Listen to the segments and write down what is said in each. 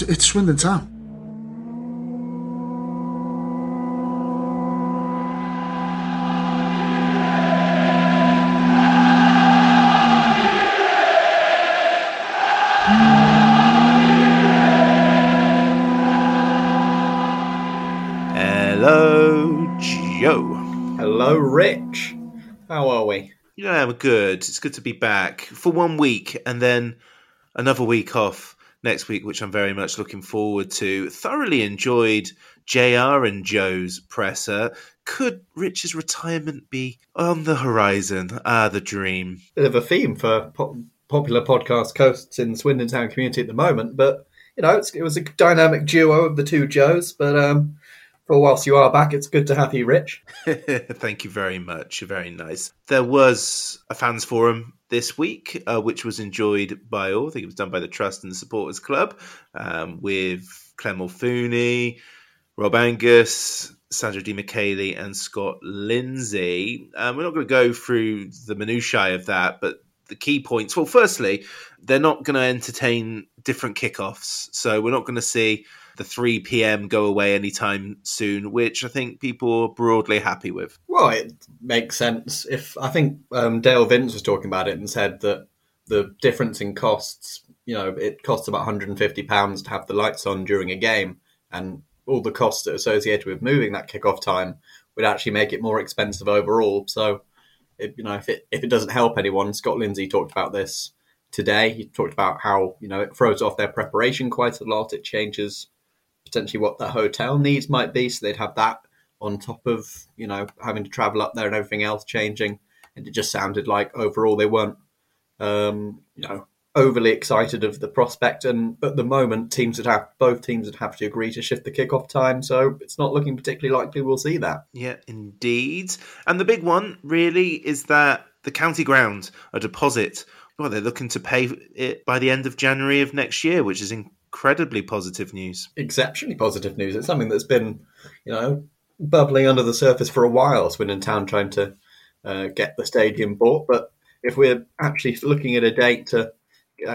It's Swindon Town. Hello, Joe. Hello, Rich. How are we? Yeah, we're good. It's good to be back for 1 week and then another week off next week, which I'm very much looking forward to. Thoroughly enjoyed JR and Joe's presser. Could Rich's retirement be on the horizon? Ah, the dream. Bit of a theme for popular podcast hosts in the Swindon Town community at the moment, but you know, it was a dynamic duo of the two Joes. But for whilst you are back, it's good to have you, Rich. Thank you very much. You're very nice. There was a fans forum this week, which was enjoyed by all. I think it was done by the Trust and the Supporters Club, with Clem Morfuni, Rob Angus, Sandra Di McKayley and Scott Lindsay. We're not going to go through the minutiae of that, but the key points. Well, firstly, they're not going to entertain different kickoffs. So we're not going to see the 3 p.m. go away anytime soon, which I think people are broadly happy with. Well, it makes sense. If I think Dale Vince was talking about it and said that the difference in costs, you know, it costs about £150 to have the lights on during a game, and all the costs that are associated with moving that kickoff time would actually make it more expensive overall. So, if it doesn't help anyone, Scott Lindsay talked about this today. He talked about how, you know, it throws off their preparation quite a lot. It changes potentially what the hotel needs might be, so they'd have that on top of, you know, having to travel up there and everything else changing. And it just sounded like overall they weren't overly excited of the prospect, and at the moment both teams would have to agree to shift the kickoff time, so it's not looking particularly likely we'll see that. Yeah, indeed. And the big one really is that the county ground, a deposit, well, they're looking to pay it by the end of January of next year, which is incredibly positive news. Exceptionally positive news. It's something that's been, you know, bubbling under the surface for a while. Swindon Town trying to get the stadium bought, but if we're actually looking at a date to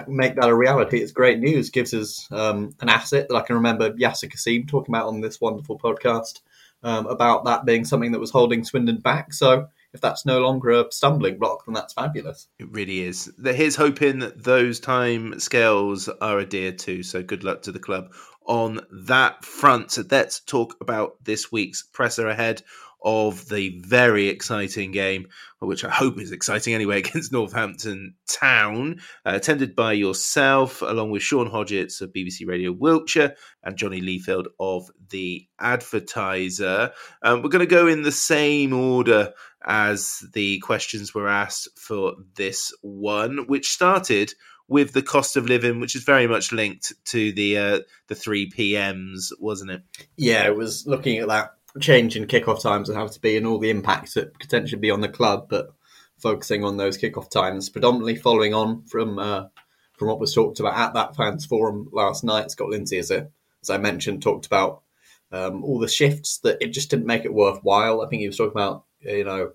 make that a reality, it's great news. Gives us an asset that I can remember Yasser Kassim talking about on this wonderful podcast, about that being something that was holding Swindon back. So if that's no longer a stumbling block, then that's fabulous. It really is. Here's hoping that those time scales are adhered to. So good luck to the club on that front. So let's talk about this week's presser ahead of the very exciting game, which I hope is exciting anyway, against Northampton Town, attended by yourself, along with Sean Hodgetts of BBC Radio Wiltshire and Johnny Leifeld of The Advertiser. We're going to go in the same order as the questions were asked for this one, which started with the cost of living, which is very much linked to the 3 PMs, wasn't it? Yeah, it was looking at that change in kickoff times and how to be, and all the impacts that could potentially be on the club, but focusing on those kickoff times, predominantly following on from what was talked about at that fans forum last night. Scott Lindsay, as I mentioned, talked about all the shifts that it just didn't make it worthwhile. I think he was talking about, you know,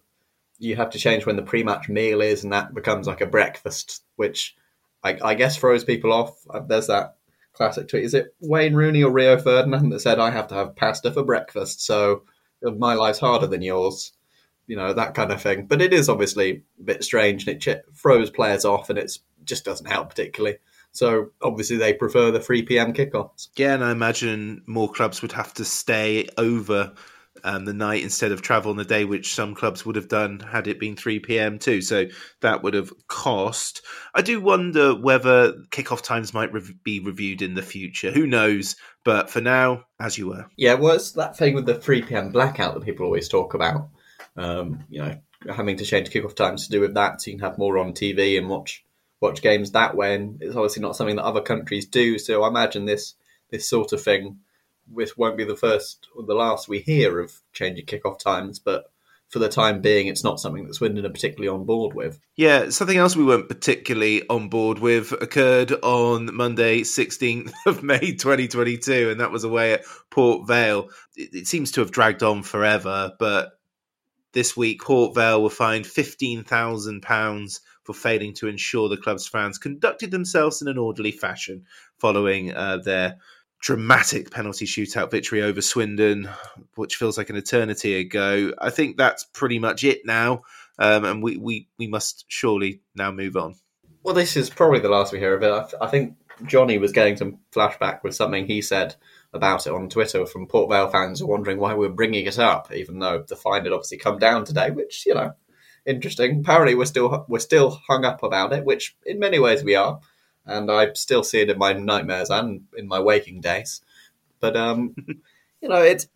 you have to change when the pre-match meal is, and that becomes like a breakfast, which I guess throws people off. There's that classic tweet. Is it Wayne Rooney or Rio Ferdinand that said, I have to have pasta for breakfast, so my life's harder than yours? You know, that kind of thing. But it is obviously a bit strange, and it throws players off, and it just doesn't help particularly. So obviously they prefer the 3 PM kickoffs. Yeah, and I imagine more clubs would have to stay over the night instead of travel on the day, which some clubs would have done had it been 3 PM too. So that would have cost. I do wonder whether kickoff times might be reviewed in the future. Who knows? But for now, as you were. Yeah, well, it's that thing with the 3 PM blackout that people always talk about. You know, having to change kickoff times to do with that, so you can have more on TV and watch games that way. And it's obviously not something that other countries do. So I imagine this sort of thing, this won't be the first or the last we hear of changing kickoff times, but for the time being, it's not something that Swindon are particularly on board with. Yeah, something else we weren't particularly on board with occurred on Monday, 16th of May 2022, and that was away at Port Vale. It seems to have dragged on forever, but this week Port Vale were fined £15,000 for failing to ensure the club's fans conducted themselves in an orderly fashion following their dramatic penalty shootout victory over Swindon, which feels like an eternity ago. I think that's pretty much it now, and we must surely now move on. Well, this is probably the last we hear of it. I think Johnny was getting some flashback with something he said about it on Twitter from Port Vale fans wondering why we're bringing it up, even though the fine had obviously come down today, which, you know, interesting. Apparently we're still hung up about it, which in many ways we are. And I still see it in my nightmares and in my waking days. But you know, it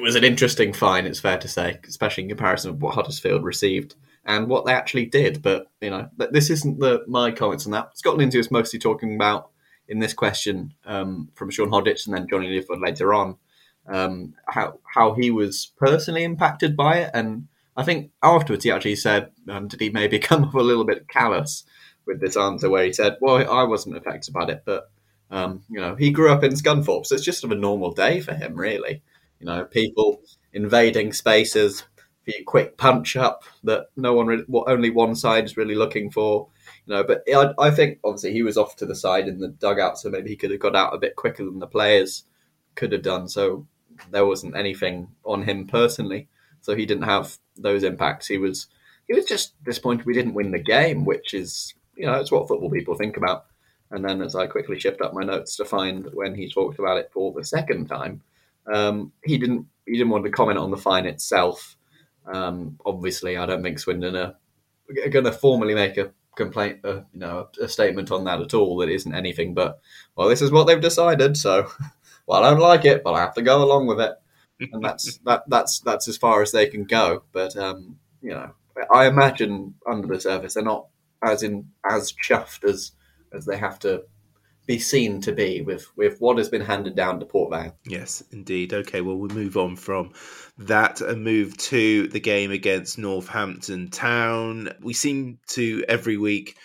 was an interesting fine, it's fair to say, especially in comparison with what Huddersfield received and what they actually did. But you know, this isn't my comments on that. Scott Lindsay was mostly talking about in this question from Sean Hodgetts and then Johnny Leifeld later on how he was personally impacted by it. And I think afterwards he actually said, did he maybe come up a little bit callous with this answer, where he said, well, I wasn't affected by it, but, you know, he grew up in Scunthorpe, so it's just sort of a normal day for him, really. You know, people invading spaces, a quick punch-up that no one really, only one side is really looking for. You know, but I think, obviously, he was off to the side in the dugout, so maybe he could have got out a bit quicker than the players could have done, so there wasn't anything on him personally. So he didn't have those impacts. He was just disappointed we didn't win the game, which is, you know, it's what football people think about. And then as I quickly shift up my notes to find when he talked about it for the second time, he didn't want to comment on the fine itself. Obviously, I don't think Swindon are going to formally make a complaint, you know, a statement on that at all. That isn't anything but, well, this is what they've decided. So, well, I don't like it, but I have to go along with it. And that's as far as they can go. But you know, I imagine under the surface they're not as chuffed as they have to be seen to be with what has been handed down to Port Vale. Yes, indeed. Okay, well, we'll move on from that and move to the game against Northampton Town. We seem to every week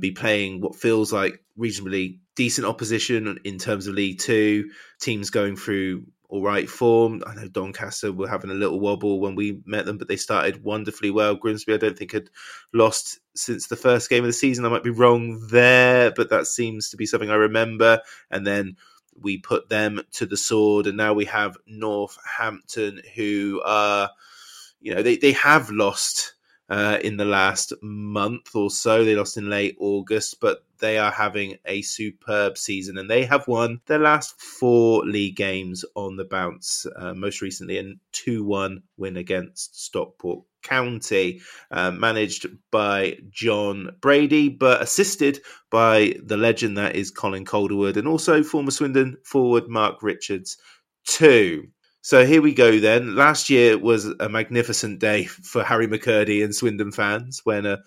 be playing what feels like reasonably decent opposition in terms of League Two teams going through all right form. I know Doncaster were having a little wobble when we met them, but they started wonderfully well. Grimsby, I don't think, had lost since the first game of the season. I might be wrong there, but that seems to be something I remember. And then we put them to the sword, and now we have Northampton, who are, you know, they have lost in the last month or so. They lost in late August, but they are having a superb season, and they have won their last 4 league games on the bounce, most recently a 2-1 win against Stockport County, managed by John Brady, but assisted by the legend that is Colin Calderwood, and also former Swindon forward Mark Richards too. So here we go then. Last year was a magnificent day for Harry McCurdy and Swindon fans when a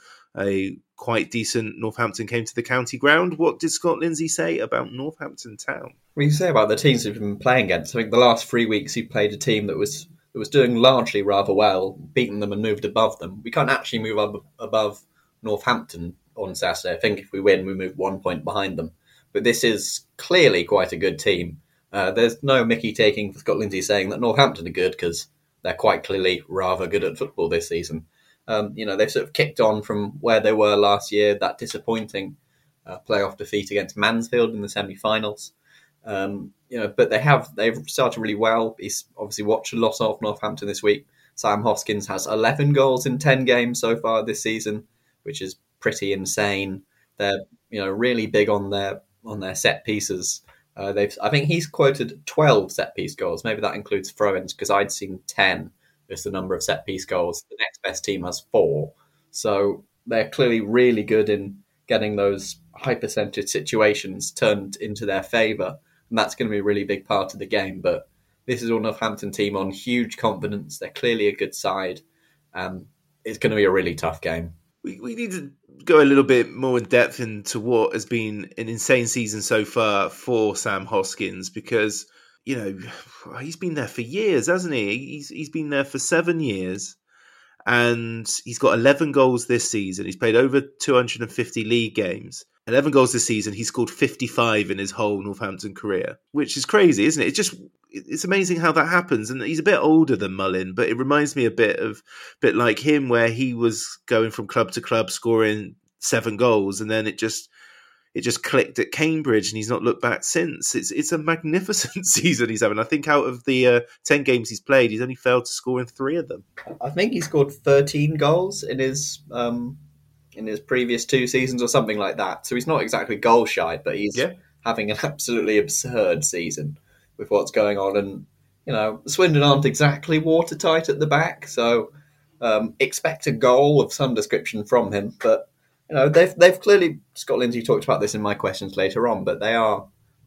quite decent Northampton came to the county ground. What did Scott Lindsay say about Northampton Town? Well, you say about the teams we've been playing against. I think the last 3 weeks he played a team that was doing largely rather well, beaten them and moved above them. We can't actually move up above Northampton on Saturday. I think if we win, we move 1 point behind them. But this is clearly quite a good team. There's no Mickey taking for Scott Lindsay saying that Northampton are good, because they're quite clearly rather good at football this season. They've sort of kicked on from where they were last year, that disappointing playoff defeat against Mansfield in the semi-finals. But they've started really well. He's obviously watched a lot of Northampton this week. Sam Hoskins has 11 goals in 10 games so far this season, which is pretty insane. They're really big on their set pieces. I think he's quoted 12 set piece goals. Maybe that includes throw-ins, because I'd seen 10 as the number of set piece goals. The next best team has 4, so they're clearly really good in getting those high percentage situations turned into their favour. And that's going to be a really big part of the game. But this is all Northampton team on huge confidence. They're clearly a good side. It's going to be a really tough game. We need to go a little bit more in depth into what has been an insane season so far for Sam Hoskins, because, he's been there for years, hasn't he? He's been there for 7 years. And he's got 11 goals this season. He's played over 250 league games. 11 goals this season. He scored 55 in his whole Northampton career, which is crazy, isn't it? It's amazing how that happens. And he's a bit older than Mullin, but it reminds me a bit like him, where he was going from club to club, scoring 7 goals, and then it just clicked at Cambridge, and he's not looked back since. It's a magnificent season he's having. I think out of the 10 games he's played, he's only failed to score in 3 of them. I think he scored 13 goals in his previous 2 seasons or something like that. So he's not exactly goal shy, but he's having an absolutely absurd season with what's going on. And, Swindon aren't exactly watertight at the back, so expect a goal of some description from him. But, they've clearly, Scott Lindsay talked about this in my questions later on, but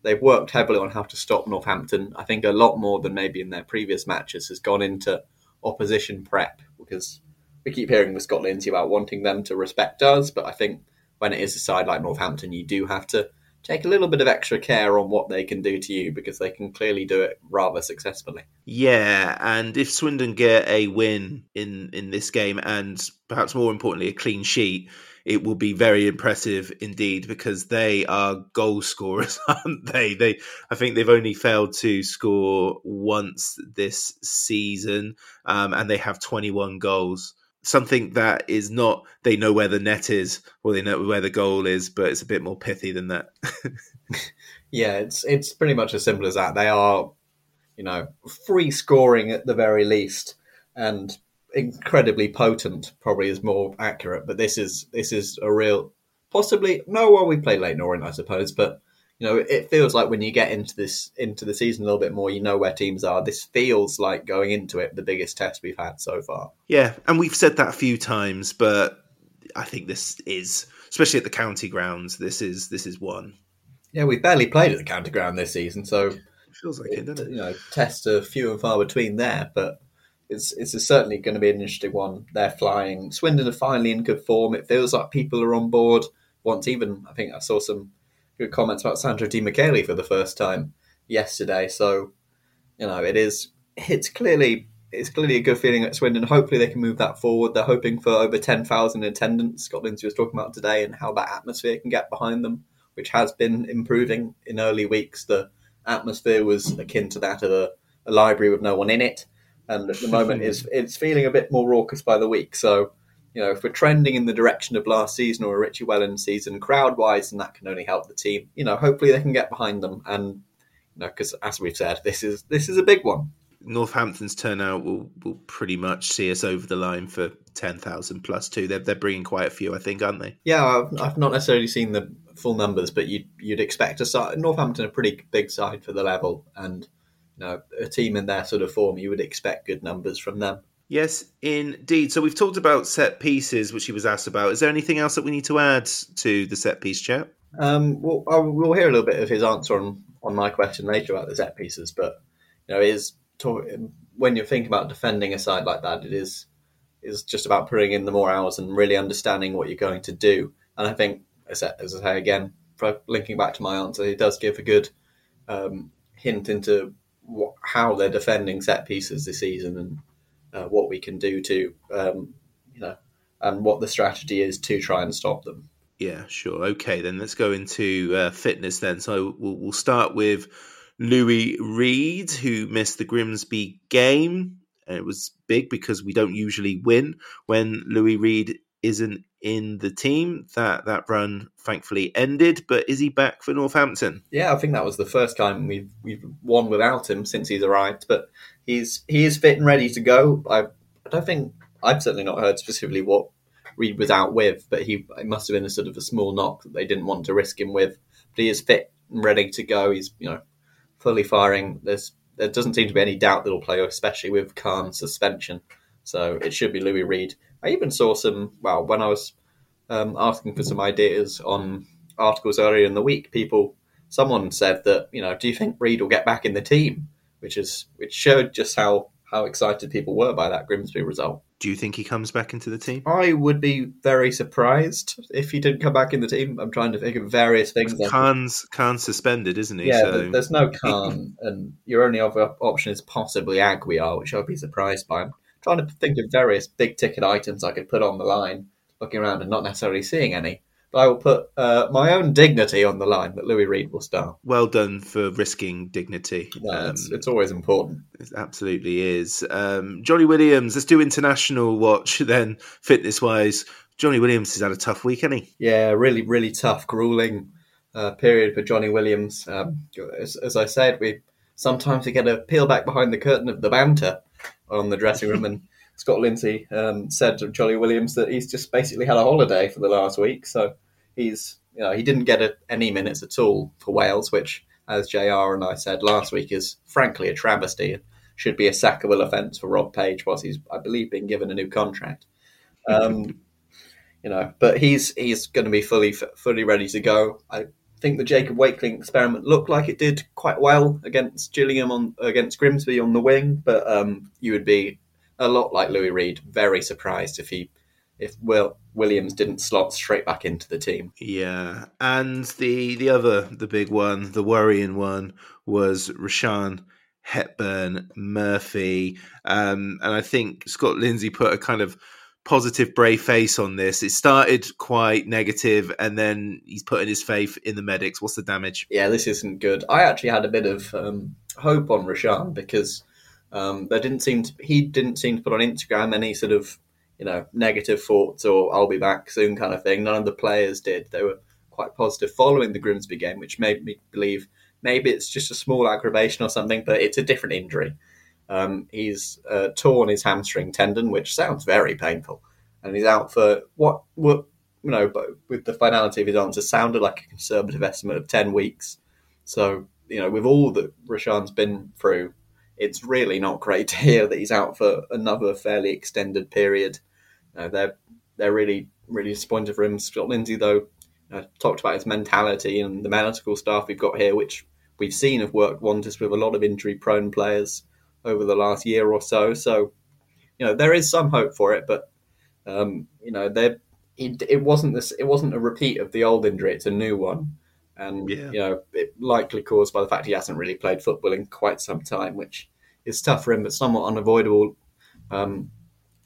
they've worked heavily on how to stop Northampton. I think a lot more than maybe in their previous matches has gone into opposition prep, because we keep hearing with Scott Lindsay about wanting them to respect us, but I think when it is a side like Northampton, you do have to take a little bit of extra care on what they can do to you, because they can clearly do it rather successfully. Yeah, and if Swindon get a win in this game, and perhaps more importantly, a clean sheet, it will be very impressive indeed, because they are goal scorers, aren't they? I think they've only failed to score once this season, and they have 21 goals. Something that is not, they know where the net is, or they know where the goal is, but it's a bit more pithy than that. Yeah, it's pretty much as simple as that. They are, free scoring at the very least, and incredibly potent probably is more accurate. But this is a real, possibly, we play Leighton Orient, I suppose, but it feels like when you get into the season a little bit more, where teams are. This feels like, going into it, the biggest test we've had so far. Yeah, and we've said that a few times, but I think this is, especially at the county grounds, this is one. Yeah, we've barely played at the county ground this season, so it feels like it, doesn't it? Tests are few and far between there, but it's certainly going to be an interesting one. They're flying. Swindon are finally in good form. It feels like people are on board. I think I saw some good comments about Sandra Di McKayley for the first time yesterday. So, it's clearly a good feeling at Swindon. Hopefully they can move that forward. They're hoping for over 10,000 attendance. Scott Lindsay was talking about today and how that atmosphere can get behind them, which has been improving in early weeks. The atmosphere was akin to that of a library with no one in it. And at the moment it's feeling a bit more raucous by the week. So, if we're trending in the direction of last season or a Richie Wellen season crowd-wise, and that can only help the team. Hopefully they can get behind them. And, because as we've said, this is a big one. Northampton's turnout will pretty much see us over the line for 10,000 plus two. They're bringing quite a few, I think, aren't they? Yeah, I've not necessarily seen the full numbers, but you'd expect a side. Northampton are a pretty big side for the level, and you know, a team in their sort of form, you would expect good numbers from them. Yes, indeed. So we've talked about set pieces, which he was asked about. Is there anything else that we need to add to the set piece chat? We'll hear a little bit of his answer on my question later about the set pieces, but you know, when you're thinking about defending a side like that, it is just about putting in the more hours and really understanding what you're going to do. And I think, as I say again, linking back to my answer, it does give a good hint into how they're defending set pieces this season and what we can do to, and what the strategy is to try and stop them. Yeah, sure. Okay, then let's go into fitness then. So we'll start with Louis Reed, who missed the Grimsby game. And it was big because we don't usually win when Louis Reed isn't in the team. That run thankfully ended, but is he back for Northampton? Yeah, I think that was the first time we've won without him since he's arrived, but he is fit and ready to go. I don't think, I've certainly not heard specifically what Reed was out with, but it must have been a sort of a small knock that they didn't want to risk him with. But he is fit and ready to go. He's, you know, fully firing. There doesn't seem to be any doubt that he'll play, especially with Khan's suspension. So it should be Louis Reed. I even saw when I was asking for some ideas on articles earlier in the week, someone said that, you know, do you think Reed will get back in the team? Which showed just how excited people were by that Grimsby result. Do you think he comes back into the team? I would be very surprised if he didn't come back in the team. I'm trying to think of various things. Khan's suspended, isn't he? Yeah, so there's no Khan, and your only other option is possibly Aguiar, which I'd be surprised by. I'm trying to think of various big-ticket items I could put on the line, looking around and not necessarily seeing any. But I will put my own dignity on the line that Louis Reed will start. Well done for risking dignity. Yeah, it's always important. It absolutely is. Johnny Williams, let's do international watch then, fitness-wise. Johnny Williams has had a tough week, hasn't he? Yeah, really, really tough, gruelling period for Johnny Williams. As I said, we get a peel back behind the curtain of the banter on the dressing room, and Scott Lindsay said to Johnny Williams that he's just basically had a holiday for the last week. So he didn't get any minutes at all for Wales, which, as JR and I said last week, is frankly a travesty and should be a sackable offence for Rob Page, whilst he's, I believe, been given a new contract. But he's going to be fully ready to go. I think the Jacob Wakeling experiment looked like it did quite well against Gillingham against Grimsby on the wing, but you would be a lot like Louis Reed, very surprised if Williams didn't slot straight back into the team. Yeah, and the other big one, the worrying one, was Rushian Hepburn-Murphy, and I think Scott Lindsay put a kind of positive brave face on this. It started quite negative, and then he's putting his faith in the medics. What's the damage? Yeah, this isn't good. I actually had a bit of hope on Rushian because he didn't seem to put on Instagram any sort of, you know, negative thoughts or I'll be back soon kind of thing. None of the players did. They were quite positive following the Grimsby game, which made me believe maybe it's just a small aggravation or something, but it's a different injury. He's torn his hamstring tendon, which sounds very painful, and he's out for but with the finality of his answer, sounded like a conservative estimate of 10 weeks. So, you know, with all that Rushan's been through, it's really not great to hear that he's out for another fairly extended period. They're really, really disappointed for him. Scott Lindsay, though, talked about his mentality and the medical staff we've got here, which we've seen have worked wonders with a lot of injury-prone players over the last year or so. So, you know, there is some hope for it, but it wasn't a repeat of the old injury; it's a new one. And, it likely caused by the fact he hasn't really played football in quite some time, which is tough for him, but somewhat unavoidable.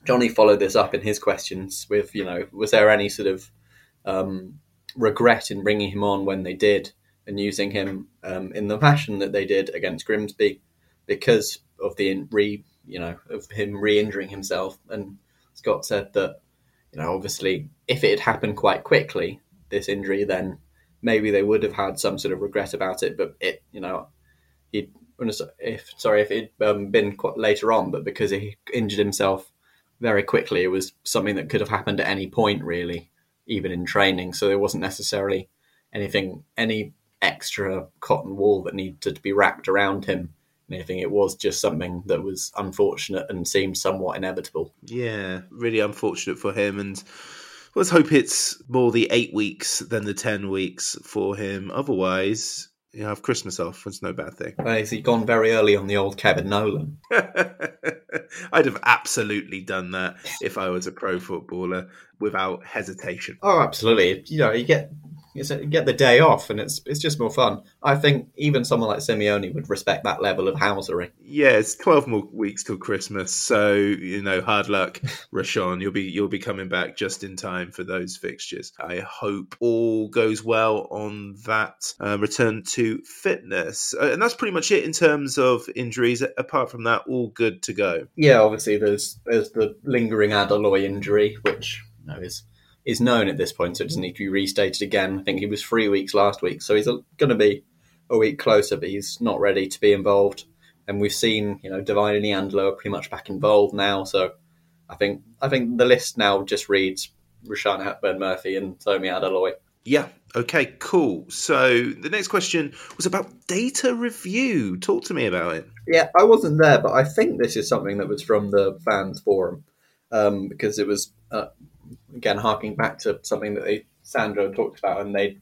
Johnny followed this up in his questions with, you know, was there any sort of regret in bringing him on when they did and using him in the fashion that they did against Grimsby because of him re-injuring himself? And Scott said that, you know, obviously if it had happened quite quickly, this injury, then maybe they would have had some sort of regret about it, but if it had been quite later on, but because he injured himself very quickly. It was something that could have happened at any point, really, even in training. So there wasn't necessarily anything, any extra cotton wool that needed to be wrapped around him. Anything. It was just something that was unfortunate and seemed somewhat inevitable. Yeah, really unfortunate for him. And let's hope it's more the 8 weeks than the 10 weeks for him. Otherwise, you have Christmas off. It's no bad thing. Well, he's gone very early on the old Kevin Nolan. I'd have absolutely done that if I was a pro footballer without hesitation. Oh, absolutely. You know, you get the day off, and it's just more fun. I think even someone like Simeone would respect that level of housery. Yeah, it's 12 more weeks till Christmas, so you know, hard luck, Rashawn. You'll be coming back just in time for those fixtures. I hope all goes well on that return to fitness, and that's pretty much it in terms of injuries. Apart from that, all good to go. Yeah, obviously there's the lingering Adeloy injury, which you know, is known at this point, so it doesn't need to be restated again. I think he was 3 weeks last week, so he's going to be a week closer, but he's not ready to be involved. And we've seen, you know, Divine and Neandlo are pretty much back involved now, so I think the list now just reads Rushian Hepburn-Murphy and Tommy Adeloy. Yeah, okay, cool. So the next question was about data review. Talk to me about it. Yeah, I wasn't there, but I think this is something that was from the fans forum, because it was... again, harking back to something that Sandra talked about, and they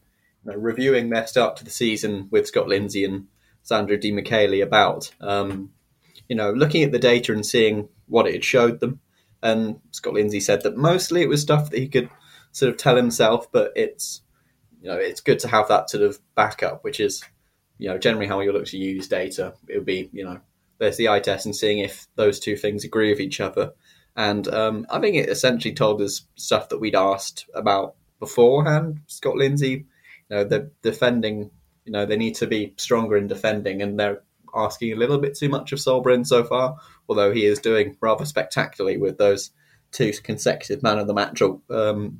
reviewing their start to the season with Scott Lindsay and Sandra Di McKayley about, looking at the data and seeing what it showed them. And Scott Lindsay said that mostly it was stuff that he could sort of tell himself, but it's good to have that sort of backup, which is, generally how you look to use data. It would be, there's the eye test and seeing if those two things agree with each other. And I think it essentially told us stuff that we'd asked about beforehand. Scott Lindsay, they're defending, they need to be stronger in defending, and they're asking a little bit too much of Sol Brynn so far, although he is doing rather spectacularly with those two consecutive Man of the Match or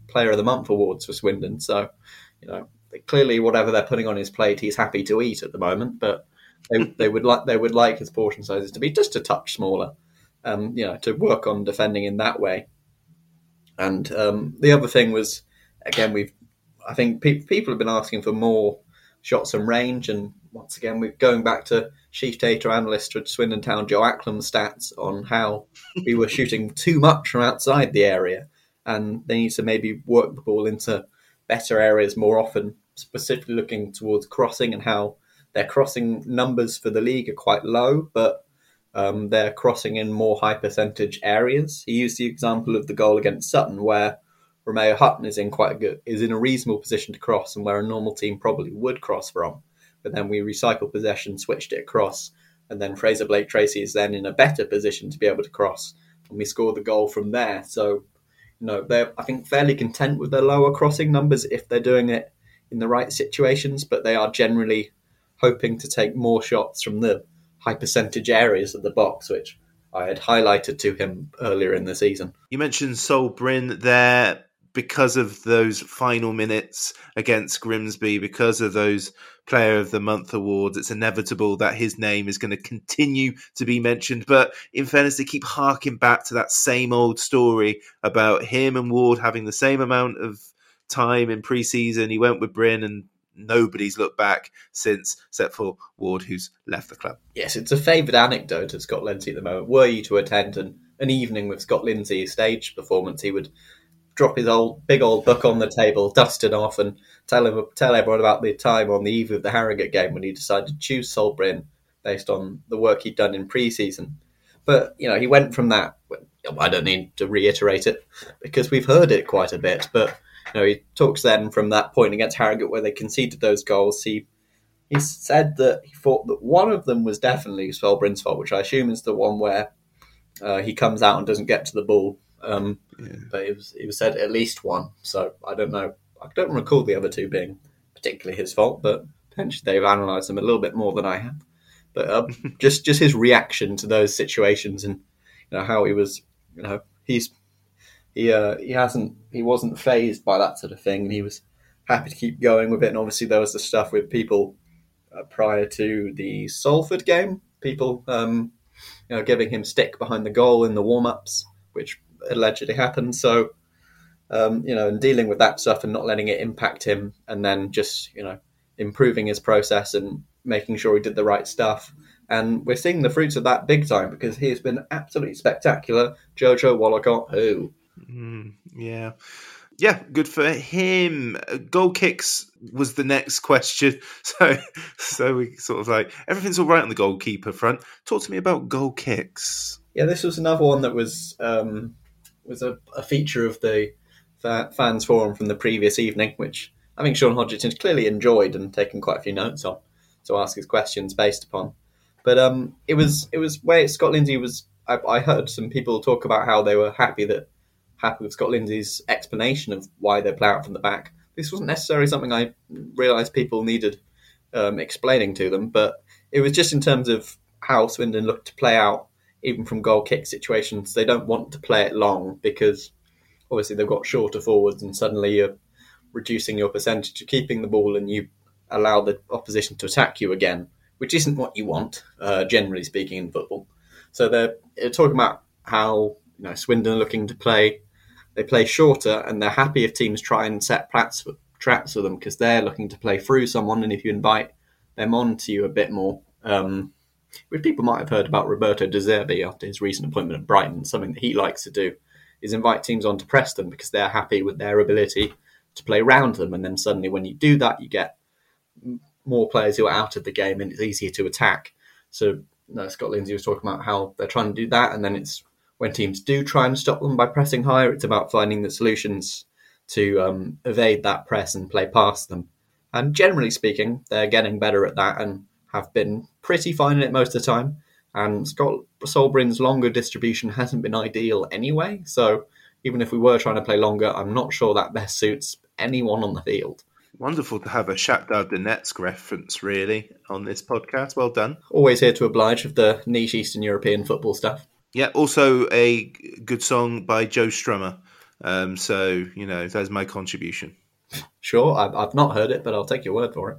Player of the Month awards for Swindon. So, clearly whatever they're putting on his plate, he's happy to eat at the moment, but they would like his portion sizes to be just a touch smaller. To work on defending in that way. And the other thing was, again, people have been asking for more shots and range. And once again, we're going back to chief data analyst at Swindon Town, Joe Acklam's stats on how we were shooting too much from outside the area. And they need to maybe work the ball into better areas more often, specifically looking towards crossing and how their crossing numbers for the league are quite low, but they're crossing in more high percentage areas. He used the example of the goal against Sutton, where Romeo Hutton is in a reasonable position to cross, and where a normal team probably would cross from. But then we recycled possession, switched it across, and then Fraser Blake Tracy is then in a better position to be able to cross, and we score the goal from there. So, they're I think fairly content with their lower crossing numbers if they're doing it in the right situations, but they are generally hoping to take more shots from the high percentage areas of the box, which I had highlighted to him earlier in the season. You mentioned Sol Brynn there because of those final minutes against Grimsby, because of those Player of the Month awards. It's inevitable that his name is going to continue to be mentioned. But in fairness, they keep harking back to that same old story about him and Ward having the same amount of time in pre-season. He went with Brynn, and nobody's looked back since, except for Ward, who's left the club. Yes, it's a favoured anecdote of Scott Lindsay at the moment. Were you to attend an evening with Scott Lindsay's stage performance, he would drop his big old book on the table, dust it off, and tell everyone about the time on the eve of the Harrogate game when he decided to choose Sol Brynn based on the work he'd done in pre-season. But, he went from that, I don't need to reiterate it because we've heard it quite a bit, but he talks then from that point against Harrogate where they conceded those goals. He said that he thought that one of them was definitely Sol Brynn's fault, which I assume is the one where he comes out and doesn't get to the ball. But it was said at least one. So I don't know. I don't recall the other two being particularly his fault, but potentially they've analysed them a little bit more than I have. But just his reaction to those situations and how he was, he wasn't fazed by that sort of thing, and he was happy to keep going with it. And obviously there was the stuff with people prior to the Salford game, people giving him stick behind the goal in the warm-ups, which allegedly happened. So, you know, and dealing with that stuff and not letting it impact him, and then just, you know, improving his process and making sure he did the right stuff. And we're seeing the fruits of that big time, because he has been absolutely spectacular. Jojo Wallacott, who? Yeah, good for him. Goal kicks was the next question. So we sort of like, everything's all right on the goalkeeper front. Talk to me about goal kicks. Yeah, this was another one that was a feature of the fans forum from the previous evening, which I think Sean Hodgetts clearly enjoyed and taken quite a few notes on to ask his questions based upon. But it was where Scott Lindsay was. I heard some people talk about how they were happy with Scott Lindsay's explanation of why they play out from the back. This wasn't necessarily something I realised people needed explaining to them, but it was just in terms of how Swindon looked to play out, even from goal kick situations. They don't want to play it long because obviously they've got shorter forwards, and suddenly you're reducing your percentage of keeping the ball and you allow the opposition to attack you again, which isn't what you want, generally speaking, in football. So they're talking about how, you know, Swindon are looking to play. They play shorter, and they're happy if teams try and set traps for them, because they're looking to play through someone, and if you invite them on to you a bit more, which people might have heard about Roberto De Zerbi after his recent appointment at Brighton, something that he likes to do is invite teams on to press them because they're happy with their ability to play round them. And then suddenly when you do that, you get more players who are out of the game and it's easier to attack. So no, Scott Lindsay was talking about how they're trying to do that, and then it's when teams do try and stop them by pressing higher, it's about finding the solutions to evade that press and play past them. And generally speaking, they're getting better at that and have been pretty fine at it most of the time. And Sol Brynn's longer distribution hasn't been ideal anyway, so even if we were trying to play longer, I'm not sure that best suits anyone on the field. Wonderful to have a Shakhtar Donetsk reference, really, on this podcast. Well done. Always here to oblige with the niche Eastern European football stuff. Yeah, also a good song by Joe Strummer. So, you know, that's my contribution. Sure, I've not heard it, but I'll take your word for it.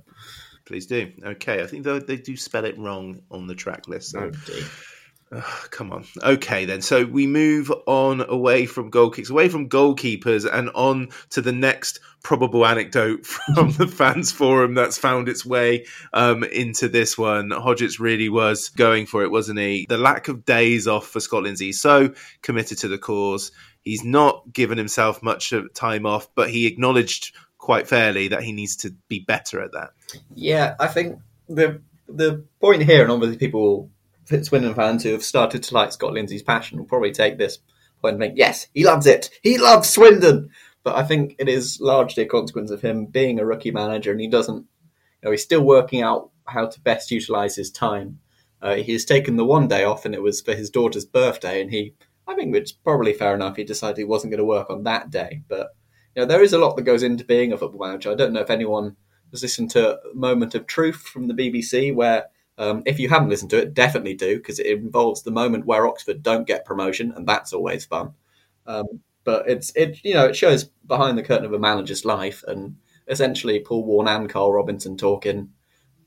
Please do. Okay, I think they do spell it wrong on the track list. So. Oh, come on. Okay, then. So we move on away from goal kicks, away from goalkeepers, and on to the next probable anecdote from the fans forum that's found its way into this one. Hodgetts really was going for it, wasn't he? The lack of days off for Scott Lindsay. He's so committed to the cause. He's not given himself much time off, but he acknowledged quite fairly that he needs to be better at that. Yeah, I think the point here, and obviously people... Swindon fans who have started to like Scott Lindsay's passion will probably take this point and think, yes, he loves it. He loves Swindon. But I think it is largely a consequence of him being a rookie manager, and he doesn't, you know, he's still working out how to best utilise his time. He has taken the one day off, and it was for his daughter's birthday, and I think it's probably fair enough, he decided he wasn't going to work on that day. But, you know, there is a lot that goes into being a football manager. I don't know if anyone has listened to Moment of Truth from the BBC, where if you haven't listened to it, definitely do, because it involves the moment where Oxford don't get promotion, and that's always fun. But it shows behind the curtain of a manager's life, and essentially Paul Warren and Carl Robinson talking,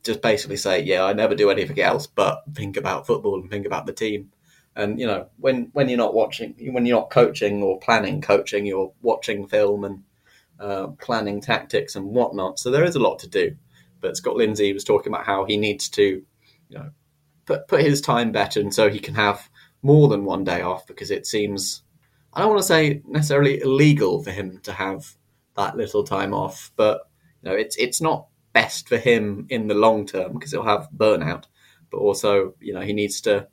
just basically say, yeah, I never do anything else but think about football and think about the team. And you know, when you're not watching, when you're not coaching or planning coaching, you're watching film and planning tactics and whatnot. So there is a lot to do. But Scott Lindsay was talking about how he needs to, you know, put his time better, and so he can have more than one day off, because it seems, I don't want to say necessarily illegal for him to have that little time off, but you know, it's not best for him in the long term, because he'll have burnout. But also, you know, he needs to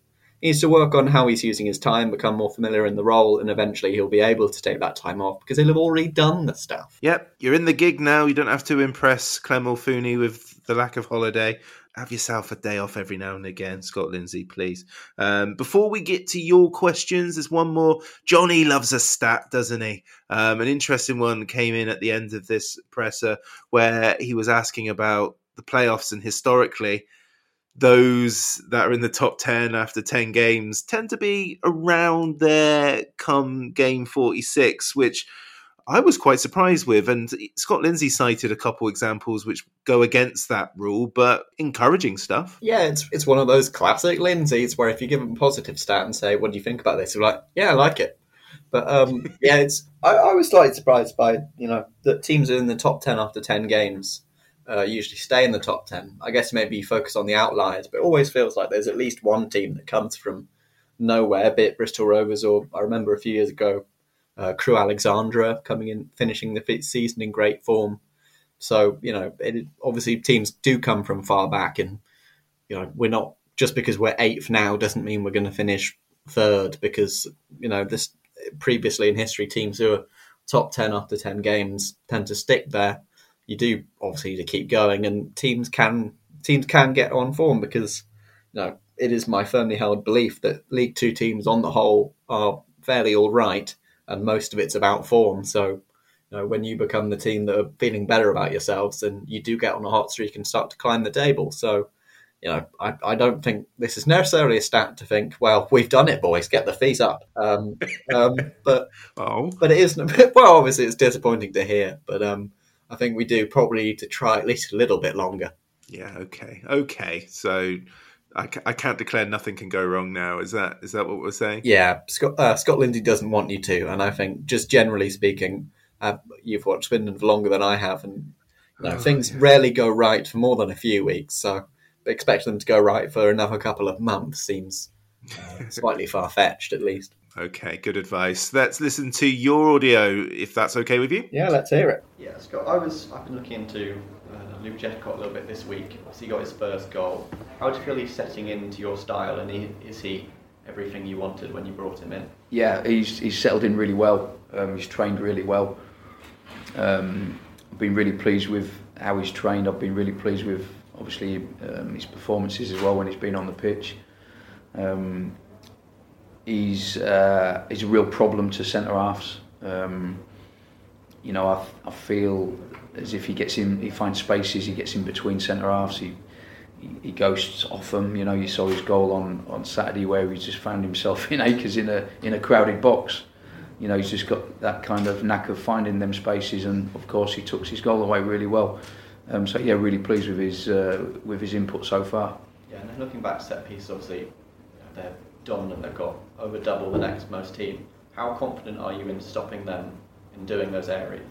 work on how he's using his time, become more familiar in the role, and eventually he'll be able to take that time off, because he'll have already done the stuff. Yep, you're in the gig now. You don't have to impress Clem Morfuni with the lack of holiday. Have yourself a day off every now and again, Scott Lindsay, please. Before we get to your questions, there's one more. Johnny loves a stat, doesn't he? An interesting one came in at the end of this presser, where he was asking about the playoffs, and historically, those that are in the top 10 after 10 games tend to be around there come game 46, which I was quite surprised with. And Scott Lindsay cited a couple examples which go against that rule, but encouraging stuff. Yeah, it's one of those classic Lindsays where if you give them a positive stat and say, what do you think about this? They're like, yeah, I like it. But yeah, it's I was slightly surprised by, you know, that teams are in the top 10 after 10 games usually stay in the top 10. I guess maybe you focus on the outliers, but it always feels like there's at least one team that comes from nowhere, be it Bristol Rovers or I remember a few years ago, Crewe Alexandra coming in, finishing the season in great form. So, you know, it, obviously teams do come from far back and, you know, we're not, just because we're 8th now doesn't mean we're going to finish 3rd because, you know, this previously in history, teams who are top 10 after 10 games tend to stick there. You do obviously to keep going and teams can get on form because, you know, it is my firmly held belief that League Two teams on the whole are fairly all right and most of it's about form. So, you know, when you become the team that are feeling better about yourselves, then you do get on a hot streak and start to climb the table. So, you know, I don't think this is necessarily a stat to think, well, we've done it, boys, get the fees up. But it is, well, obviously it's disappointing to hear, but I think we do probably need to try at least a little bit longer. Yeah, okay. So I can't declare nothing can go wrong now. Is that what we're saying? Yeah, Scott Lindsay doesn't want you to, and I think just generally speaking, you've watched Swindon for longer than I have, and you know, things rarely go right for more than a few weeks. So expecting them to go right for another couple of months seems slightly far-fetched, at least. Okay, good advice. Let's listen to your audio, if that's okay with you. Yeah, let's hear it. Yeah, Scott, I've been looking into Luke Jephcott a little bit this week. Obviously, he got his first goal. How do you feel he's setting into your style, and is he everything you wanted when you brought him in? Yeah, he's settled in really well. He's trained really well. I've been really pleased with how he's trained. I've been really pleased with, obviously, his performances as well when he's been on the pitch. He's a real problem to centre-halves. You know, I feel as if he finds spaces, he gets in between centre-halves, he ghosts off them. You know, you saw his goal on Saturday where he just found himself in acres in a crowded box. You know, he's just got that kind of knack of finding them spaces, and of course he tucks his goal away really well. So yeah, really pleased with his input so far. Yeah, and then looking back to set pieces, obviously they're dominant. They've got over double the next most team. How confident are you in stopping them in doing those areas?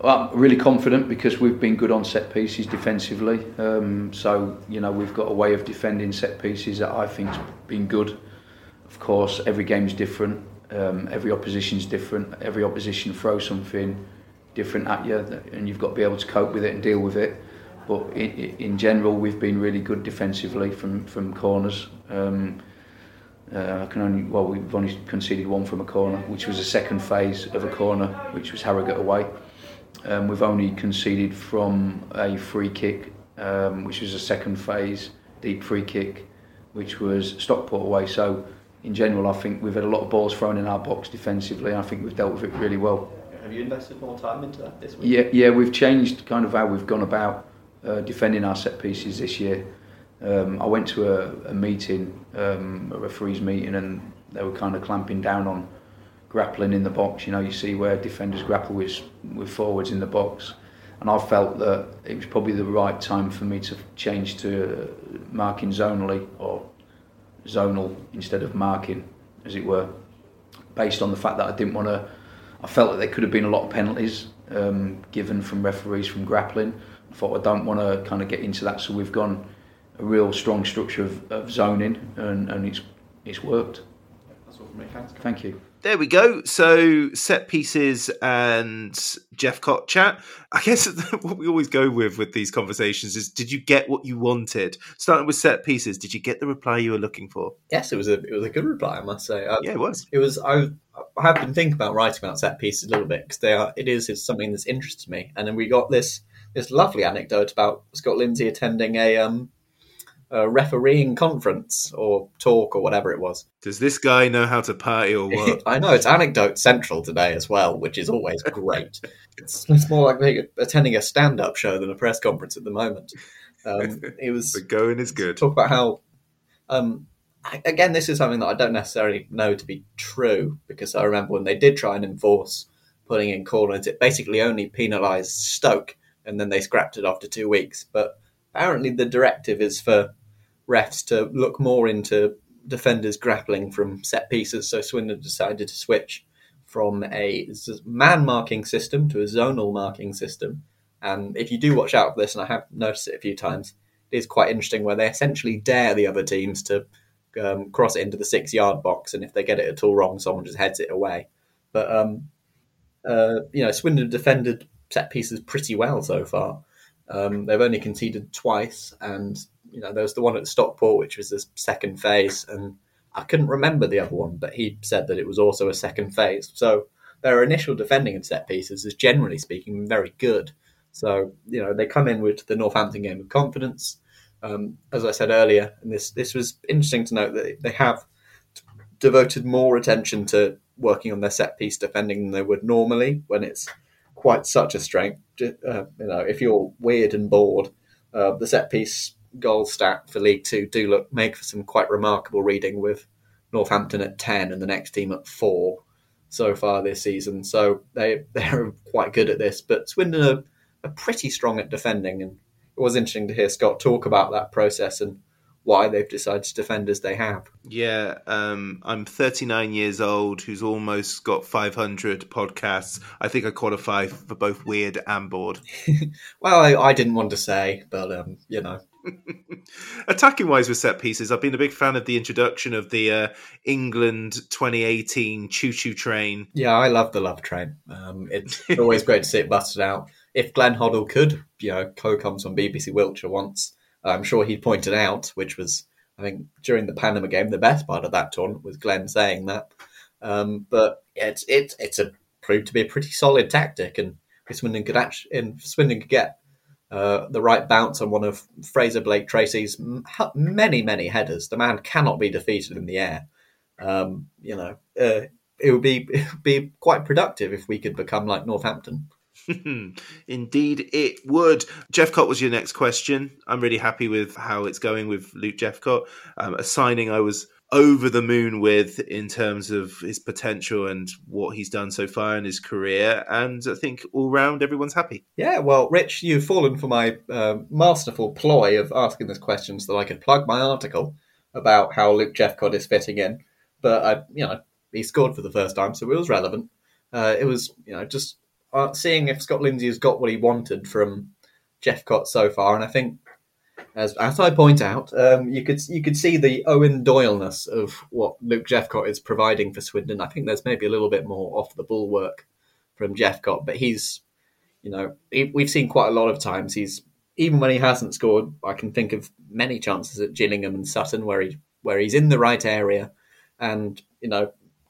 Well, I'm really confident because we've been good on set pieces defensively. So you know, we've got a way of defending set pieces that I think's been good. Of course, every game's different. Every opposition's different. Every opposition throws something different at you, and you've got to be able to cope with it and deal with it. But in general, we've been really good defensively from corners. We've only conceded one from a corner, which was the second phase of a corner, which was Harrogate away. We've only conceded from a free kick, which was the second phase deep free kick, which was Stockport away. So in general, I think we've had a lot of balls thrown in our box defensively, and I think we've dealt with it really well. Have you invested more time into that this week? Yeah, we've changed kind of how we've gone about defending our set pieces this year. I went to a meeting, a referees meeting, and they were kind of clamping down on grappling in the box. You know, you see where defenders grapple with forwards in the box, and I felt that it was probably the right time for me to change to marking zonally or zonal instead of marking, as it were, based on the fact that I felt that there could have been a lot of penalties given from referees from grappling. I thought I don't want to kind of get into that, so we've gone a real strong structure of zoning, and it's worked. That's all from me. Thanks. Thank you. There we go. So set pieces and Jephcott chat. I guess what we always go with these conversations is: did you get what you wanted? Starting with set pieces, did you get the reply you were looking for? Yes, it was a good reply, I must say. It was. I have been thinking about writing about set pieces a little bit because it's something that's interested me. And then we got this lovely anecdote about Scott Lindsay attending a refereeing conference or talk or whatever it was. Does this guy know how to party or what? I know, it's anecdote central today as well, which is always great. It's more like attending a stand-up show than a press conference at the moment. It was the going is good. Talk about how, again, this is something that I don't necessarily know to be true because I remember when they did try and enforce putting in corners, it basically only penalised Stoke and then they scrapped it after 2 weeks. But apparently the directive is for refs to look more into defenders grappling from set pieces, so Swindon decided to switch from a man-marking system to a zonal marking system. And if you do watch out for this, and I have noticed it a few times, it is quite interesting where they essentially dare the other teams to cross it into the 6-yard box, and if they get it at all wrong, someone just heads it away. But, Swindon defended set pieces pretty well so far. They've only conceded twice, and there was the one at Stockport, which was the second phase, and I couldn't remember the other one, but he said that it was also a second phase. So their initial defending of set pieces is, generally speaking, very good. So, they come in with the Northampton game of confidence. As I said earlier, and this was interesting to note, that they have devoted more attention to working on their set-piece defending than they would normally, when it's quite such a strength. If you're weird and bored, the set-piece goal stat for League Two make for some quite remarkable reading, with Northampton at 10 and the next team at 4 so far this season. So they're quite good at this, but Swindon are pretty strong at defending, and it was interesting to hear Scott talk about that process and why they've decided to defend as they have. Yeah, I'm 39 years old, who's almost got 500 podcasts. I think I qualify for both weird and bored. Well, I didn't want to say, but, Attacking wise with set pieces, I've been a big fan of the introduction of the England 2018 choo-choo train. Yeah, I love the love train. It's always great to see it busted out. If Glenn Hoddle could, co-coms on BBC Wiltshire once, I'm sure he pointed out, which was, I think, during the Panama game, the best part of that tournament was Glenn saying that. But it's proved to be a pretty solid tactic, and Swindon could get the right bounce on one of Fraser Blake Tracy's many, many headers. The man cannot be defeated in the air. It would be quite productive if we could become like Northampton. Indeed it would. Jephcott was your next question. I'm really happy with how it's going with Luke Jephcott, a signing I was over the moon with in terms of his potential and what he's done so far in his career, and I think all round everyone's happy. Yeah, well, Rich, you've fallen for my masterful ploy of asking this question so that I could plug my article about how Luke Jephcott is fitting in, but he scored for the first time, so it was relevant. It was just seeing if Scott Lindsay has got what he wanted from Jephcott so far, and I think, as I point out, you could see the Owen Doyle-ness of what Luke Jephcott is providing for Swindon. I think there's maybe a little bit more off the ball work from Jephcott, but he's, we've seen quite a lot of times even when he hasn't scored, I can think of many chances at Gillingham and Sutton where he's in the right area, and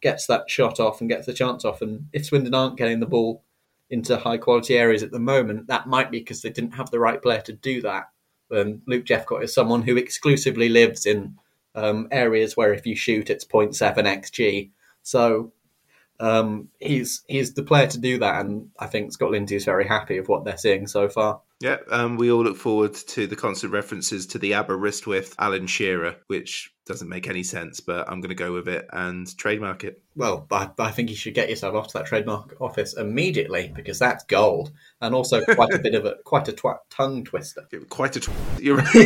gets that shot off and gets the chance off. And if Swindon aren't getting the ball into high quality areas at the moment, that might be because they didn't have the right player to do that. Luke Jephcott is someone who exclusively lives in areas where if you shoot, it's 0.7 XG. So he's the player to do that, and I think Scott Lindsay is very happy with what they're seeing so far. Yeah, we all look forward to the constant references to the ABBA wrist with Alan Shearer, which doesn't make any sense, but I'm going to go with it and trademark it. Well, I think you should get yourself off to that trademark office immediately, because that's gold, and also quite a bit of a tongue twister. Quite a you're right.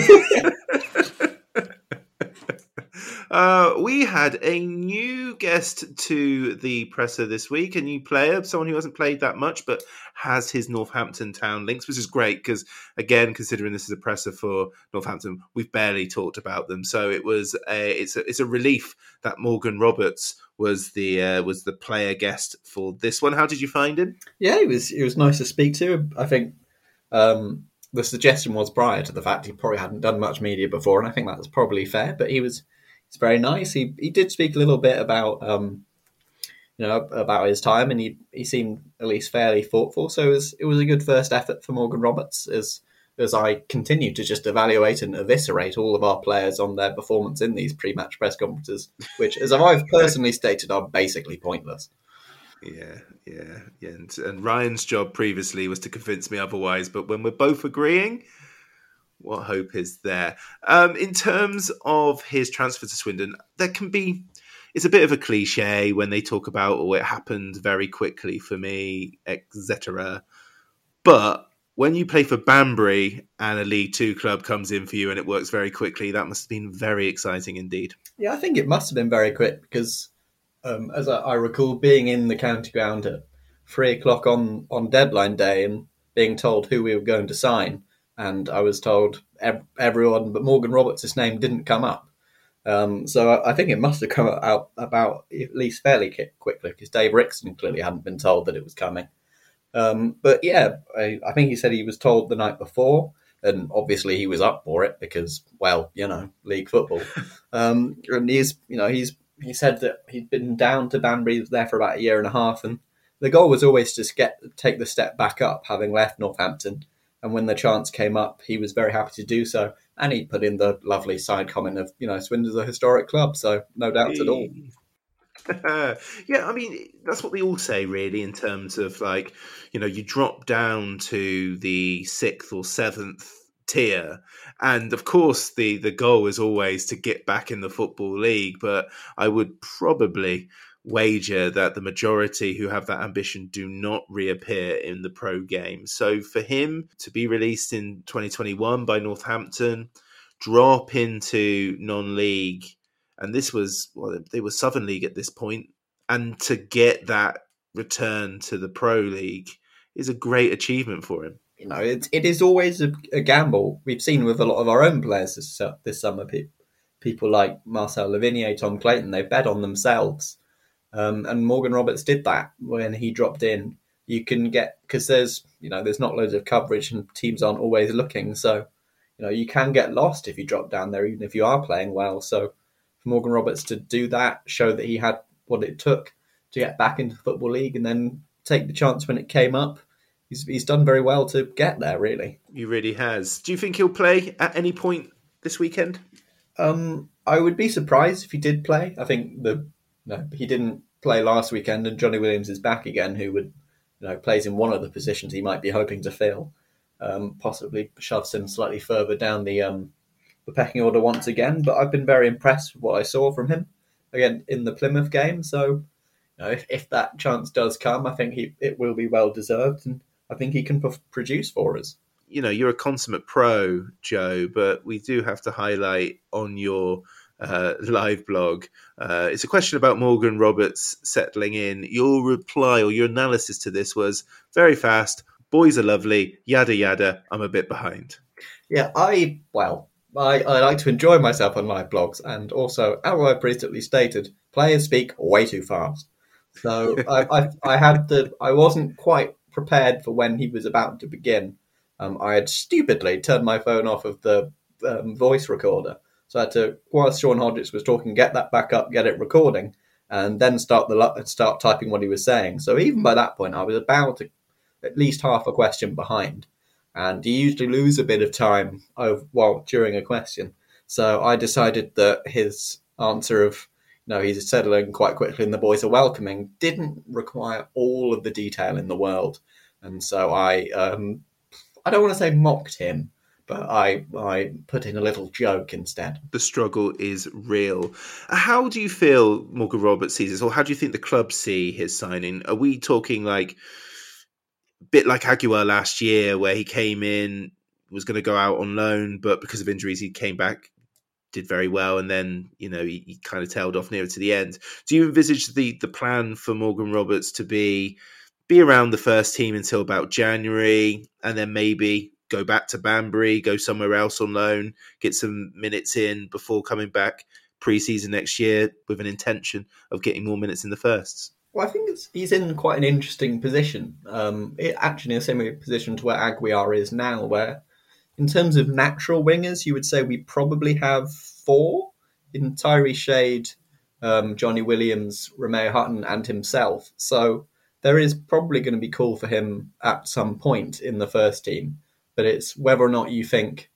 We had a new guest to the presser this week, a new player, someone who hasn't played that much but has his Northampton Town links, which is great because, again, considering this is a presser for Northampton, we've barely talked about them. So it's a relief that Morgan Roberts was the player guest for this one. How did you find him? Yeah, it was nice to speak to. I think the suggestion was prior to the fact he probably hadn't done much media before, and I think that was probably fair. But he was. It's very nice. He did speak a little bit about about his time, and he seemed at least fairly thoughtful. So it was a good first effort for Morgan Roberts as I continue to just evaluate and eviscerate all of our players on their performance in these pre-match press conferences, which, as I've personally stated, are basically pointless. Yeah. And Ryan's job previously was to convince me otherwise, but when we're both agreeing, what hope is there? In terms of his transfer to Swindon, it's a bit of a cliche when they talk about, it happened very quickly for me, etc. But when you play for Banbury and a League Two club comes in for you and it works very quickly, that must have been very exciting indeed. Yeah, I think it must have been very quick because, as I recall, being in the county ground at 3 o'clock on deadline day and being told who we were going to sign, and I was told everyone but Morgan Roberts' name didn't come up. So I think it must have come out about at least fairly quickly because Dave Rickson clearly hadn't been told that it was coming. But yeah, I think he said he was told the night before, and obviously he was up for it because, well, you know, league football. And he said that he'd been down to Banbury, was there for about a year and a half, and the goal was always to take the step back up, having left Northampton. And when the chance came up, he was very happy to do so. And he put in the lovely side comment of, you know, Swindon's a historic club, so no doubts at all. Yeah, I mean, that's what they all say, really, in terms of, like, you know, you drop down to the 6th or 7th tier. And, of course, the goal is always to get back in the Football League. But I would probably wager that the majority who have that ambition do not reappear in the pro game. So for him to be released in 2021 by Northampton, drop into non-league, and this was, well, they were Southern League at this point, and to get that return to the Pro League is a great achievement for him. You know, it is always a gamble. We've seen with a lot of our own players this summer, people like Marcel Lavigne, Tom Clayton, they bet on themselves. And Morgan Roberts did that when he dropped in. You can get, because there's not loads of coverage and teams aren't always looking. So, you know, you can get lost if you drop down there, even if you are playing well. So for Morgan Roberts to do that, show that he had what it took to get back into the Football League and then take the chance when it came up, he's done very well to get there, really. He really has. Do you think he'll play at any point this weekend? I would be surprised if he did play. I think No, he didn't play last weekend, and Johnny Williams is back again, who would, plays in one of the positions he might be hoping to fill. Possibly shoves him slightly further down the pecking order once again. But I've been very impressed with what I saw from him again in the Plymouth game. So, if that chance does come, I think it will be well deserved, and I think he can produce for us. You know, you're a consummate pro, Joe, but we do have to highlight on your live blog. It's a question about Morgan Roberts settling in. Your reply or your analysis to this was very fast. Boys are lovely. Yada, yada. I'm a bit behind. Yeah, I like to enjoy myself on live blogs. And also, as I previously stated, players speak way too fast. So I wasn't quite prepared for when he was about to begin. I had stupidly turned my phone off of the voice recorder. So I had to, whilst Sean Hodgetts was talking, get that back up, get it recording, and then start typing what he was saying. So even by that point, I was about at least half a question behind. And you usually lose a bit of time during a question. So I decided that his answer of, he's settling quite quickly and the boys are welcoming, didn't require all of the detail in the world. And so I don't want to say mocked him, but I put in a little joke instead. The struggle is real. How do you feel Morgan Roberts sees this, or how do you think the club see his signing? Are we talking like a bit like Aguiar last year, where he came in, was going to go out on loan, but because of injuries, he came back, did very well, and then he kind of tailed off nearer to the end? Do you envisage the plan for Morgan Roberts to be around the first team until about January, and then maybe go back to Banbury, go somewhere else on loan, get some minutes in before coming back pre-season next year with an intention of getting more minutes in the firsts? Well, I think he's in quite an interesting position. Actually in a similar position to where Aguiar is now, where in terms of natural wingers, you would say we probably have 4 in Tyree Shade, Johnny Williams, Romeo Hutton and himself. So there is probably going to be call for him at some point in the first team. But it's whether or not you think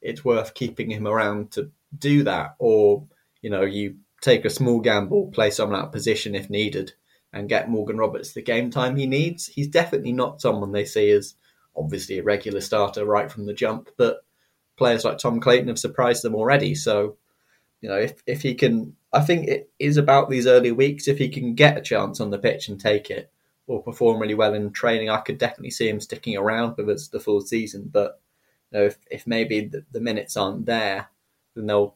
it's worth keeping him around to do that, or, you take a small gamble, play someone out of position if needed, and get Morgan Roberts the game time he needs. He's definitely not someone they see as obviously a regular starter right from the jump, but players like Tom Clayton have surprised them already. So, if he can, I think it is about these early weeks, if he can get a chance on the pitch and take it, or perform really well in training, I could definitely see him sticking around with us the full season. But you know, if maybe the minutes aren't there, then they'll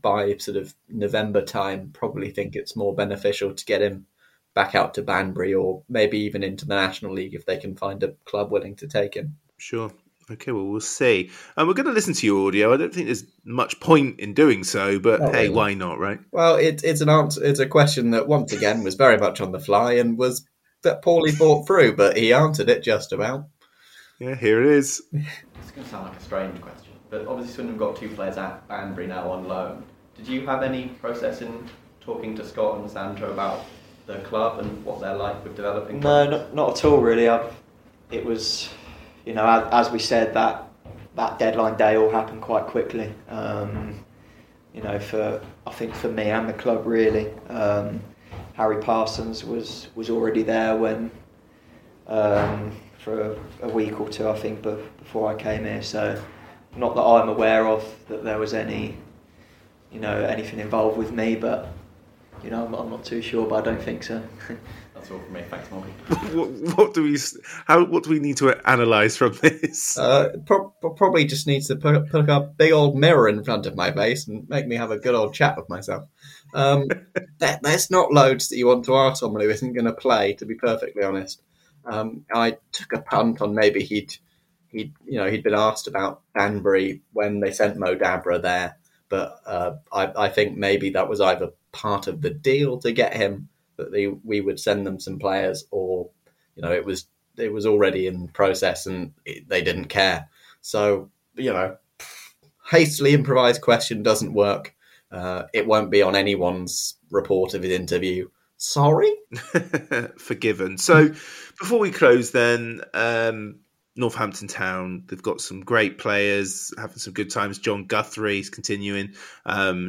by sort of November time probably think it's more beneficial to get him back out to Banbury or maybe even into the National League if they can find a club willing to take him. Sure. Okay, well, we'll see. And we're going to listen to your audio. I don't think there's much point in doing so, but not hey, really. Why not, right? Well, it's an answer. It's a question that, once again, was very much on the fly and was that poorly thought through, but he answered it just about. Yeah, here it is. It's going to sound like a strange question, but obviously Swindon got two players at Banbury now on loan. Did you have any process in talking to Scott and Sandra about the club and what they're like with developing? No, not at all, really. It was... You know, as we said, that deadline day all happened quite quickly. You know, I think for me and the club really, Harry Parsons was already there when for a week or two, I think, before I came here. So, not that I'm aware of that there was any, you know, anything involved with me, but. You know, I'm not too sure, but I don't think so. That's all from me. Thanks, Molly. What do we need to analyse from this? Probably just needs to put a big old mirror in front of my face and make me have a good old chat with myself. There's not loads that you want to ask someone who isn't going to play, to be perfectly honest. I took a punt on maybe he'd been asked about Banbury when they sent Mo Dabra there, but I think maybe that was either part of the deal to get him, that we would send them some players, or you know it was already in process and they didn't care. So you know, hastily improvised question doesn't work. It won't be on anyone's report of his interview. Sorry, forgiven. So before we close, then Northampton Town, they've got some great players, having some good times. John Guthrie is continuing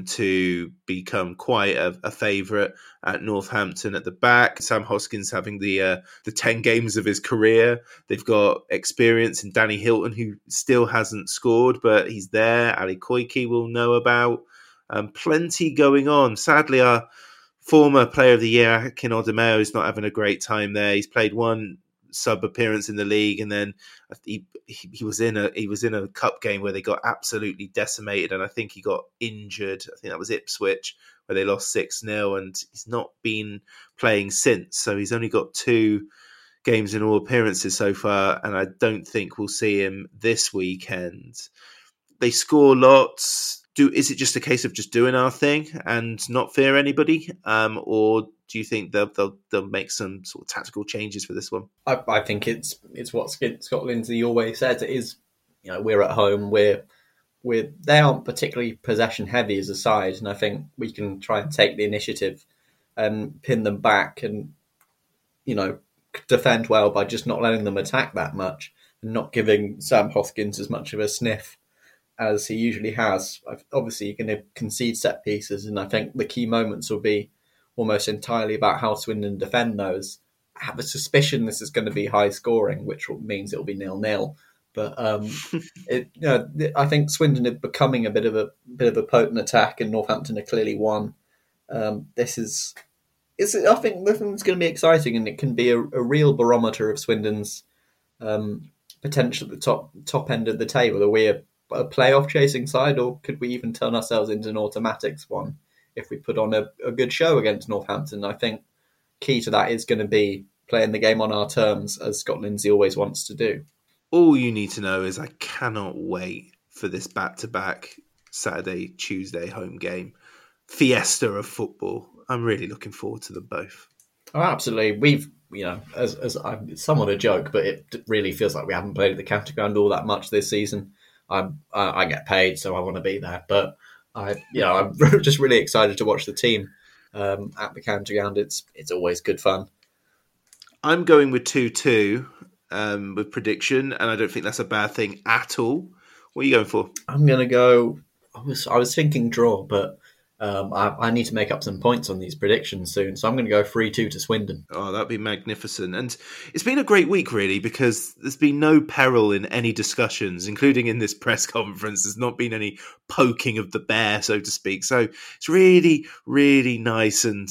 to become quite a favourite at Northampton at the back. Sam Hoskins having the 10 games of his career. They've got experience in Danny Hilton, who still hasn't scored, but he's there. Ali Koiki will know about. Plenty going on. Sadly, our former player of the year, Akin Odemeo, is not having a great time there. He's played one sub appearance in the league, and then he was in a cup game where they got absolutely decimated, and I think he got injured. I think that was Ipswich where they lost 6-0, and he's not been playing since. So he's only got 2 games in all appearances so far, and I don't think we'll see him this weekend. They score lots. Is it just a case of just doing our thing and not fear anybody, or do you think they'll make some sort of tactical changes for this one? I think it's what Scott Lindsay always says. It is, you know, we're at home. They aren't particularly possession heavy as a side, and I think we can try and take the initiative and pin them back, and you know, defend well by just not letting them attack that much and not giving Sam Hoskins as much of a sniff as he usually has. Obviously, you're going to concede set pieces, and I think the key moments will be almost entirely about how Swindon defend those. I have a suspicion this is going to be high scoring, which means it'll be 0-0. But I think Swindon is becoming a bit of a potent attack, and Northampton are clearly one. I think this one's going to be exciting, and it can be a real barometer of Swindon's potential at the top end of the table. Are we a playoff chasing side, or could we even turn ourselves into an automatics one if we put on a good show against Northampton? I think key to that is going to be playing the game on our terms, as Scott Lindsay always wants to do. All you need to know is I cannot wait for this back-to-back Saturday, Tuesday home game. Fiesta of football. I'm really looking forward to them both. Oh, absolutely. We've, you know, it's somewhat a joke, but it really feels like we haven't played at the county ground all that much this season. I get paid, so I want to be there. But I'm just really excited to watch the team at the county ground. It's always good fun. I'm going with 2-2 with prediction, and I don't think that's a bad thing at all. What are you going for? I'm going to go. I was thinking draw, but I need to make up some points on these predictions soon, so I'm going to go 3-2 to Swindon. Oh, that'd be magnificent. And it's been a great week, really, because there's been no peril in any discussions, including in this press conference. There's not been any poking of the bear, so to speak. So it's really, really nice and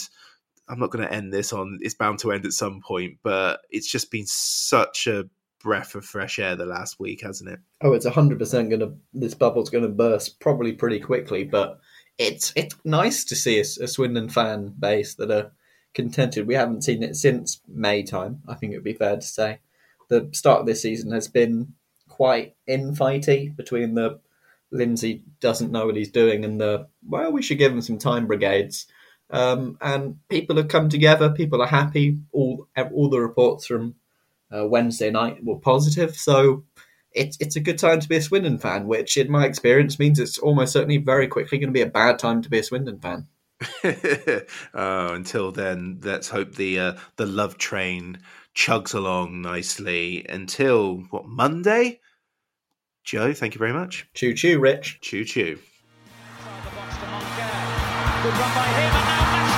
I'm not going to end this on, it's bound to end at some point, but it's just been such a breath of fresh air the last week, hasn't it? Oh, it's 100% this bubble's going to burst probably pretty quickly, but it's nice to see a Swindon fan base that are contented. We haven't seen it since May time, I think it would be fair to say. The start of this season has been quite infighty between the Lindsay doesn't know what he's doing and the, well, we should give him some time brigades. And people have come together, people are happy. All the reports from Wednesday night were positive. So it's a good time to be a Swindon fan, which in my experience means it's almost certainly very quickly going to be a bad time to be a Swindon fan. Until then, let's hope the love train chugs along nicely until, what, Monday? Joe, thank you very much. Choo-choo, Rich. Choo-choo. Good run by him, and now that's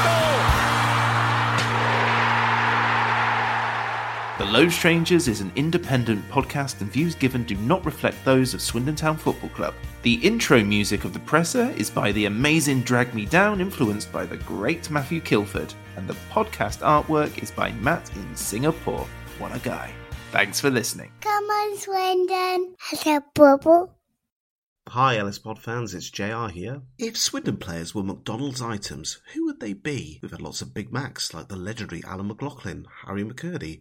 goal! The Low Strangers is an independent podcast, and views given do not reflect those of Swindon Town Football Club. The intro music of The Presser is by the amazing Drag Me Down, influenced by the great Matthew Kilford, and the podcast artwork is by Matt in Singapore. What a guy. Thanks for listening. Come on, Swindon. Hello, bubble. Hi, EllisPod fans, it's JR here. If Swindon players were McDonald's items, who would they be? We've had lots of Big Macs, like the legendary Alan McLaughlin, Harry McCurdy,